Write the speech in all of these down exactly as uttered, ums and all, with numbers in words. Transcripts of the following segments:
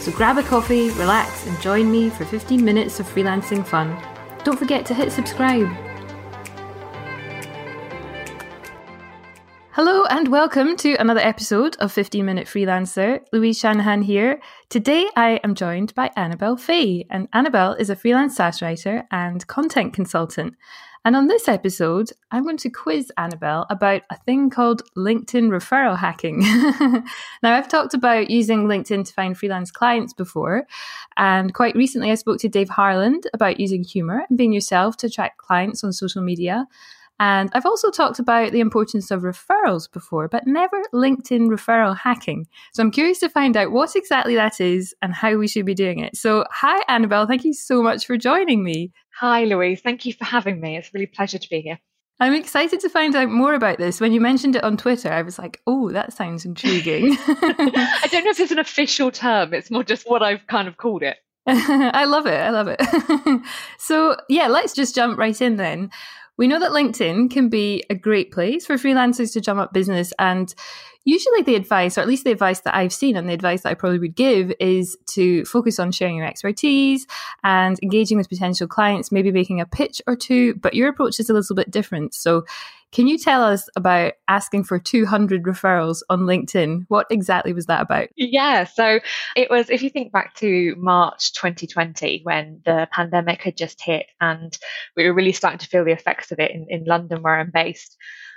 So grab a coffee, relax, and join me for fifteen minutes of freelancing fun. Don't forget to hit subscribe. Hello and welcome to another episode of fifteen-Minute Freelancer. Louise Shanahan here. Today I am joined by Annabelle Fay, and Annabelle is a freelance SaaS writer and content consultant. And on this episode, I'm going to quiz Annabelle about a thing called LinkedIn referral hacking. Now, I've talked about using LinkedIn to find freelance clients before, and quite recently I spoke to Dave Harland about using humor and being yourself to attract clients on social media. And I've also talked about the importance of referrals before, but never LinkedIn referral hacking. So I'm curious to find out what exactly that is and how we should be doing it. So hi, Annabelle. Thank you so much for joining me. Hi, Louise. Thank you for having me. It's really a pleasure to be here. I'm excited to find out more about this. When you mentioned it on Twitter, I was like, oh, that sounds intriguing. I don't know if it's an official term. It's more just what I've kind of called it. I love it. I love it. So yeah, let's just jump right in then. We know that LinkedIn can be a great place for freelancers to jump up business, and usually the advice, or at least the advice that I've seen and the advice that I probably would give, is to focus on sharing your expertise and engaging with potential clients, maybe making a pitch or two, but your approach is a little bit different. So can you tell us about asking for two hundred referrals on LinkedIn? What exactly was that about? Yeah, so it was, if you think back to March twenty twenty, when the pandemic had just hit and we were really starting to feel the effects of it in, in London, where I'm based.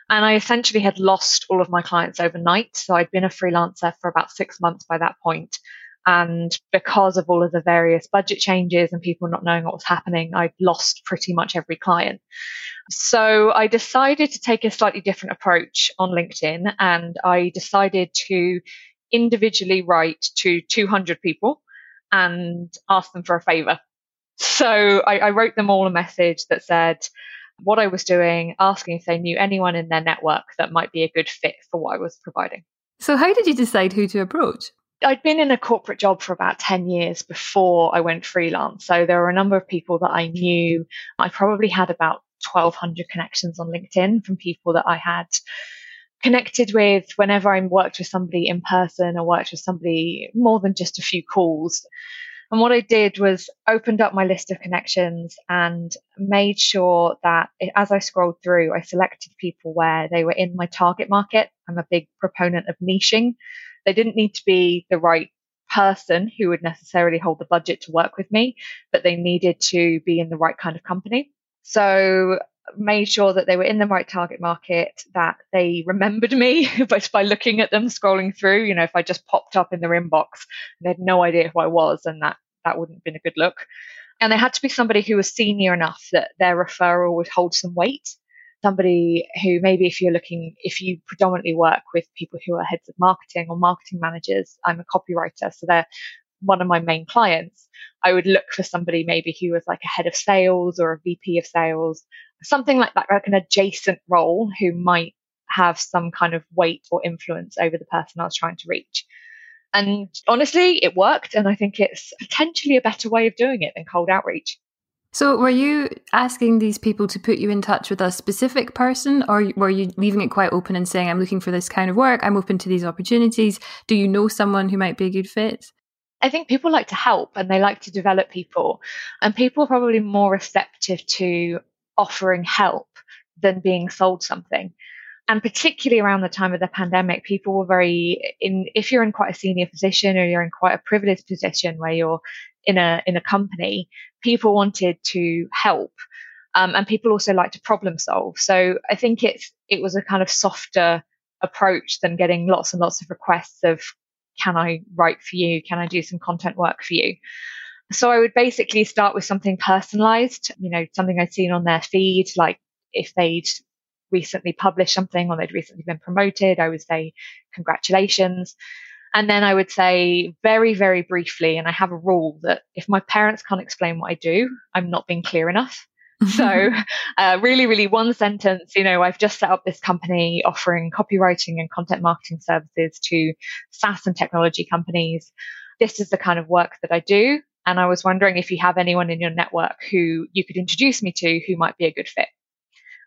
And I essentially had lost all of my clients overnight. So I'd been a freelancer for about six months by that point. And because of all of the various budget changes and people not knowing what was happening, I'd lost pretty much every client. So I decided to take a slightly different approach on LinkedIn. And I decided to individually write to two hundred people and ask them for a favor. So I, I wrote them all a message that said what I was doing, asking if they knew anyone in their network that might be a good fit for what I was providing. So how did you decide who to approach? I'd been in a corporate job for about ten years before I went freelance. So there were a number of people that I knew. I probably had about twelve hundred connections on LinkedIn from people that I had connected with whenever I worked with somebody in person or worked with somebody more than just a few calls. And what I did was opened up my list of connections and made sure that as I scrolled through, I selected people where they were in my target market. I'm a big proponent of niching. They didn't need to be the right person who would necessarily hold the budget to work with me, but they needed to be in the right kind of company. So made sure that they were in the right target market, that they remembered me by, by looking at them, scrolling through. You know, if I just popped up in their inbox and they had no idea who I was, and that, that wouldn't have been a good look. And they had to be somebody who was senior enough that their referral would hold some weight. Somebody who maybe if you're looking, if you predominantly work with people who are heads of marketing or marketing managers, I'm a copywriter, so they're one of my main clients. I would look for somebody maybe who was like a head of sales or a V P of sales, something like that, like an adjacent role who might have some kind of weight or influence over the person I was trying to reach. And honestly, it worked. And I think it's potentially a better way of doing it than cold outreach. So were you asking these people to put you in touch with a specific person, or were you leaving it quite open and saying, I'm looking for this kind of work, I'm open to these opportunities, do you know someone who might be a good fit? I think people like to help and they like to develop people, and people are probably more receptive to offering help than being sold something. And particularly around the time of the pandemic, people were very in, if you're in quite a senior position or you're in quite a privileged position where you're in a in a company, people wanted to help. Um, and people also like to problem solve. So I think it's it was a kind of softer approach than getting lots and lots of requests of, can I write for you? Can I do some content work for you? So I would basically start with something personalized, you know, something I'd seen on their feed, like if they'd recently published something or they'd recently been promoted, I would say, congratulations. And then I would say very, very briefly, and I have a rule that if my parents can't explain what I do, I'm not being clear enough. So uh, really, really one sentence, you know, I've just set up this company offering copywriting and content marketing services to SaaS and technology companies. This is the kind of work that I do. And I was wondering if you have anyone in your network who you could introduce me to who might be a good fit.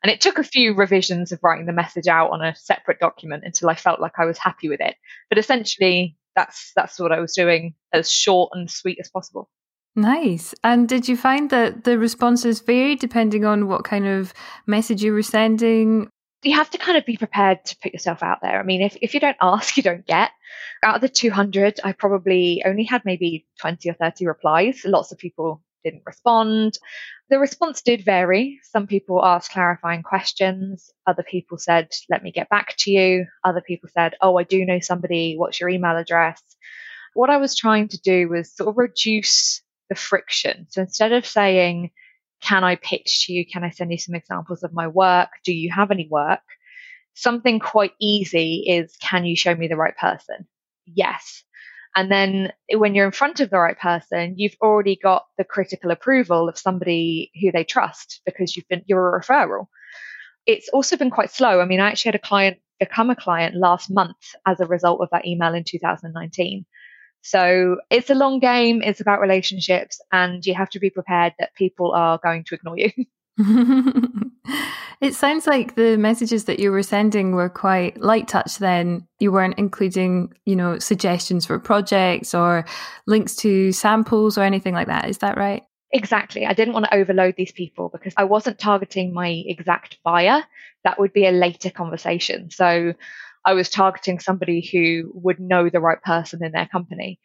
And it took a few revisions of writing the message out on a separate document until I felt like I was happy with it. But essentially, that's that's what I was doing, as short and sweet as possible. Nice. And did you find that the responses vary depending on what kind of message you were sending? You have to kind of be prepared to put yourself out there. I mean, if, if you don't ask, you don't get. Out of the two hundred, I probably only had maybe twenty or thirty replies. Lots of people didn't respond. The response did vary. Some people asked clarifying questions. Other people said, let me get back to you. Other people said, oh, I do know somebody. What's your email address? What I was trying to do was sort of reduce the friction. So instead of saying, can I pitch to you? Can I send you some examples of my work? Do you have any work? Something quite easy is, can you show me the right person? Yes. And then when you're in front of the right person, you've already got the critical approval of somebody who they trust because you've been, you're a referral. It's also been quite slow. I mean, I actually had a client become a client last month as a result of that email in two thousand nineteen. So it's a long game. It's about relationships, and you have to be prepared that people are going to ignore you. It sounds like the messages that you were sending were quite light touch then. You weren't including, you know, suggestions for projects or links to samples or anything like that. Is that right? Exactly. I didn't want to overload these people because I wasn't targeting my exact buyer. That would be a later conversation. So I was targeting somebody who would know the right person in their company.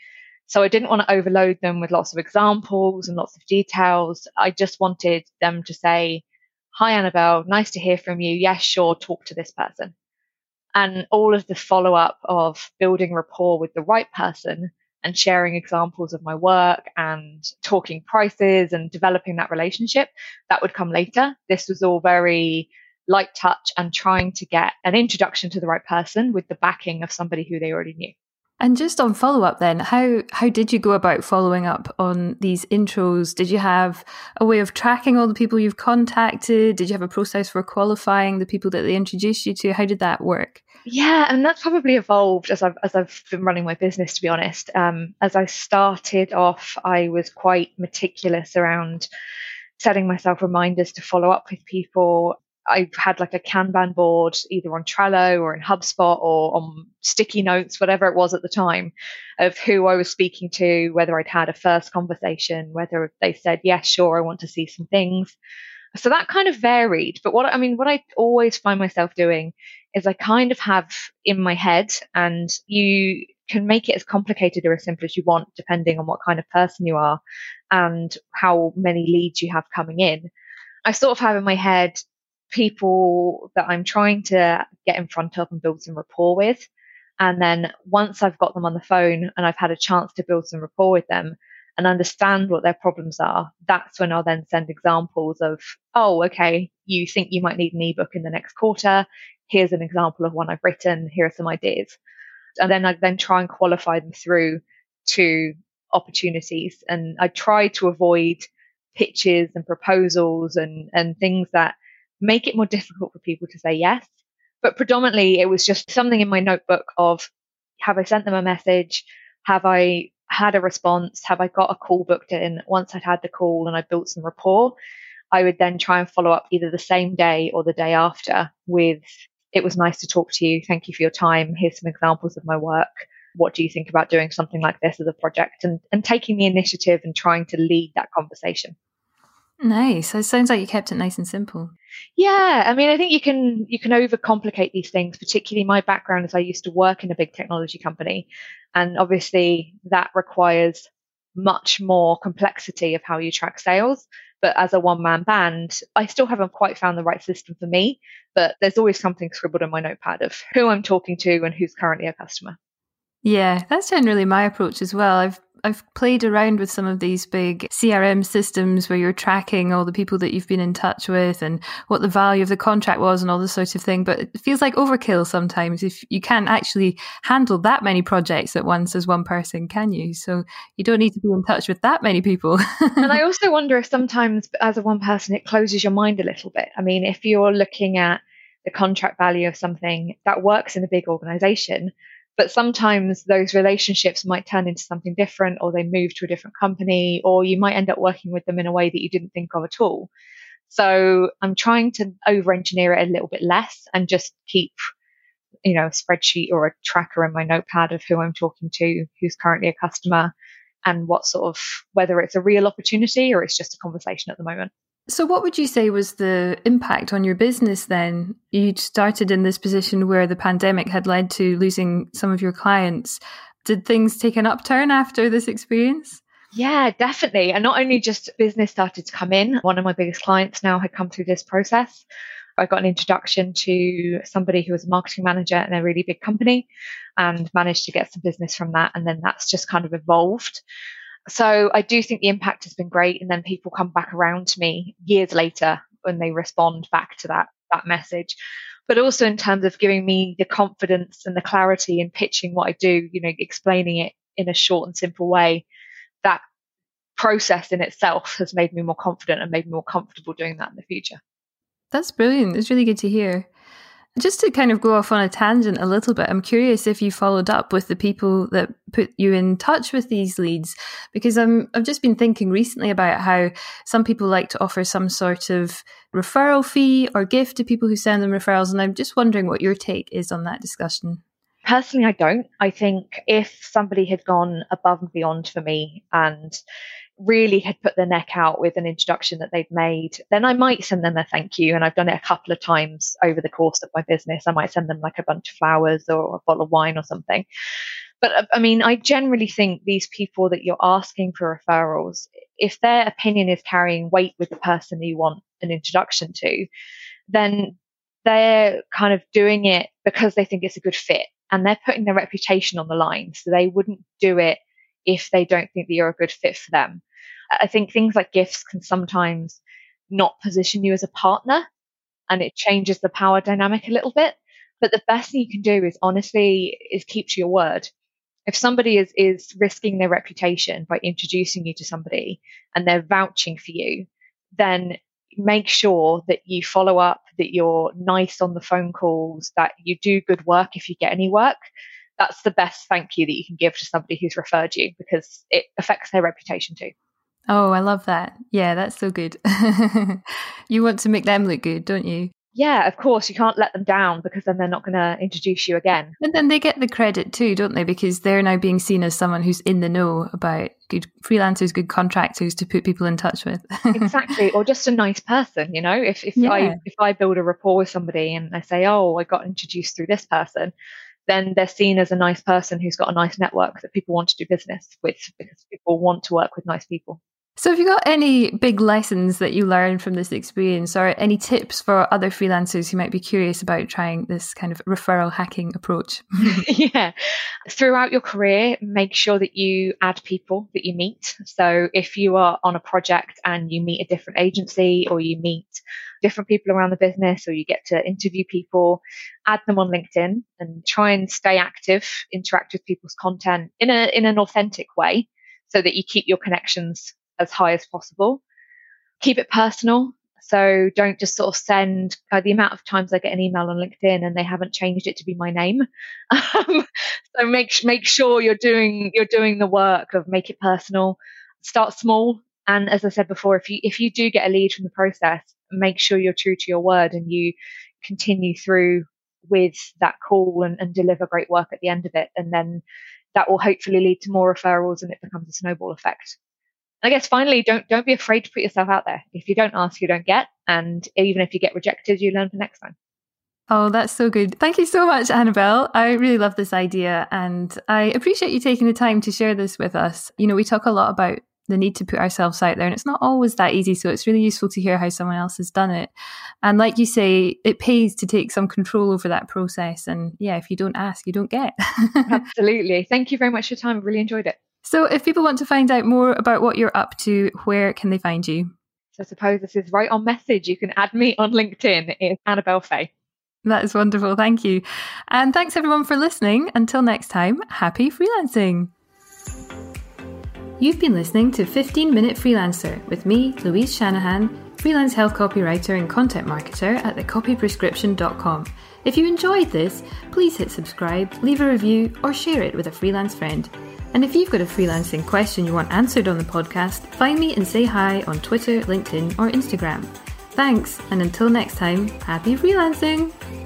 So I didn't want to overload them with lots of examples and lots of details. I just wanted them to say, hi, Annabelle, nice to hear from you. Yes, sure, talk to this person. And all of the follow-up of building rapport with the right person and sharing examples of my work and talking prices and developing that relationship, that would come later. This was all very light touch and trying to get an introduction to the right person with the backing of somebody who they already knew. And just on follow-up then, how how did you go about following up on these intros? Did you have a way of tracking all the people you've contacted? Did you have a process for qualifying the people that they introduced you to? How did that work? Yeah, and that's probably evolved as I've, as I've been running my business, to be honest. Um, as I started off, I was quite meticulous around setting myself reminders to follow up with people. I had like a Kanban board either on Trello or in HubSpot or on sticky notes, whatever it was at the time, of who I was speaking to, whether I'd had a first conversation, whether they said, yeah, sure, I want to see some things. So that kind of varied. But what I mean, what I always find myself doing is I kind of have in my head, and you can make it as complicated or as simple as you want, depending on what kind of person you are and how many leads you have coming in. I sort of have in my head people that I'm trying to get in front of and build some rapport with. And then once I've got them on the phone and I've had a chance to build some rapport with them and understand what their problems are, that's when I'll then send examples of, oh, okay, you think you might need an ebook in the next quarter. Here's an example of one I've written. Here are some ideas. And then I then try and qualify them through to opportunities. And I try to avoid pitches and proposals and, and things that make it more difficult for people to say yes. But predominantly, it was just something in my notebook of, have I sent them a message? Have I had a response? Have I got a call booked in? Once I'd had the call and I built some rapport, I would then try and follow up either the same day or the day after with, it was nice to talk to you. Thank you for your time. Here's some examples of my work. What do you think about doing something like this as a project? And, and taking the initiative and trying to lead that conversation. Nice. So it sounds like you kept it nice and simple. Yeah. I mean, I think you can you can overcomplicate these things, particularly my background is I used to work in a big technology company. And obviously that requires much more complexity of how you track sales. But as a one-man band, I still haven't quite found the right system for me. But there's always something scribbled on my notepad of who I'm talking to and who's currently a customer. Yeah, that's generally my approach as well. I've I've played around with some of these big C R M systems where you're tracking all the people that you've been in touch with and what the value of the contract was and all this sort of thing. But it feels like overkill sometimes if you can't actually handle that many projects at once as one person, can you? So you don't need to be in touch with that many people. And I also wonder if sometimes as a one person, it closes your mind a little bit. I mean, if you're looking at the contract value of something that works in a big organization, but sometimes those relationships might turn into something different, or they move to a different company, or you might end up working with them in a way that you didn't think of at all. So I'm trying to over-engineer it a little bit less and just keep, you know, a spreadsheet or a tracker in my notepad of who I'm talking to, who's currently a customer, and what sort of, whether it's a real opportunity or it's just a conversation at the moment. So what would you say was the impact on your business then? You started in this position where the pandemic had led to losing some of your clients. Did things take an upturn after this experience? Yeah, definitely. And not only just business started to come in. One of my biggest clients now had come through this process. I got an introduction to somebody who was a marketing manager in a really big company and managed to get some business from that. And then that's just kind of evolved. So I do think the impact has been great. And then people come back around to me years later when they respond back to that, that message. But also in terms of giving me the confidence and the clarity in pitching what I do, you know, explaining it in a short and simple way, that process in itself has made me more confident and made me more comfortable doing that in the future. That's brilliant. It's really good to hear. Just to kind of go off on a tangent a little bit, I'm curious if you followed up with the people that put you in touch with these leads, because I'm, I've just been thinking recently about how some people like to offer some sort of referral fee or gift to people who send them referrals. And I'm just wondering what your take is on that discussion. Personally, I don't. I think if somebody had gone above and beyond for me and really had put their neck out with an introduction that they'd made, then I might send them a thank you. And I've done it a couple of times over the course of my business. I might send them like a bunch of flowers or a bottle of wine or something. But I mean, I generally think these people that you're asking for referrals, if their opinion is carrying weight with the person you want an introduction to, then they're kind of doing it because they think it's a good fit and they're putting their reputation on the line. So they wouldn't do it if they don't think that you're a good fit for them. I think things like gifts can sometimes not position you as a partner, and it changes the power dynamic a little bit. But the best thing you can do is honestly is keep to your word. If somebody is, is risking their reputation by introducing you to somebody and they're vouching for you, then make sure that you follow up, that you're nice on the phone calls, that you do good work if you get any work. That's the best thank you that you can give to somebody who's referred you, because it affects their reputation too. Oh, I love that. Yeah, that's so good. You want to make them look good, don't you? Yeah, of course. You can't let them down, because then they're not going to introduce you again. And then they get the credit too, don't they? Because they're now being seen as someone who's in the know about good freelancers, good contractors to put people in touch with. Exactly. Or just a nice person, you know, if, if yeah. I if I build a rapport with somebody and I say, oh, I got introduced through this person, then they're seen as a nice person who's got a nice network that people want to do business with, because people want to work with nice people. So have you got any big lessons that you learned from this experience, or any tips for other freelancers who might be curious about trying this kind of referral hacking approach? Yeah. Throughout your career, make sure that you add people that you meet. So if you are on a project and you meet a different agency, or you meet different people around the business, or you get to interview people, add them on LinkedIn and try and stay active, interact with people's content in a in an authentic way so that you keep your connections as high as possible. Keep it personal. So don't just sort of send uh, the amount of times I get an email on LinkedIn and they haven't changed it to be my name. Um, so make make sure you're doing you're doing the work of make it personal. Start small. And as I said before, if you if you do get a lead from the process, make sure you're true to your word and you continue through with that call and, and deliver great work at the end of it. And then that will hopefully lead to more referrals, and it becomes a snowball effect. I guess finally, don't don't be afraid to put yourself out there. If you don't ask, you don't get. And even if you get rejected, you learn for next time. Oh, that's so good. Thank you so much, Annabelle. I really love this idea, and I appreciate you taking the time to share this with us. You know, we talk a lot about the need to put ourselves out there, and it's not always that easy. So it's really useful to hear how someone else has done it. And like you say, it pays to take some control over that process. And yeah, if you don't ask, you don't get. Absolutely. Thank you very much for your time. I really enjoyed it. So if people want to find out more about what you're up to, where can they find you? So I suppose this is right on message. You can add me on LinkedIn. It's Annabelle Fay. That is wonderful. Thank you. And thanks everyone for listening. Until next time, happy freelancing. You've been listening to fifteen minute Freelancer with me, Louise Shanahan, freelance health copywriter and content marketer at the copy prescription dot com. If you enjoyed this, please hit subscribe, leave a review, or share it with a freelance friend. And if you've got a freelancing question you want answered on the podcast, find me and say hi on Twitter, LinkedIn, or Instagram. Thanks, and until next time, happy freelancing!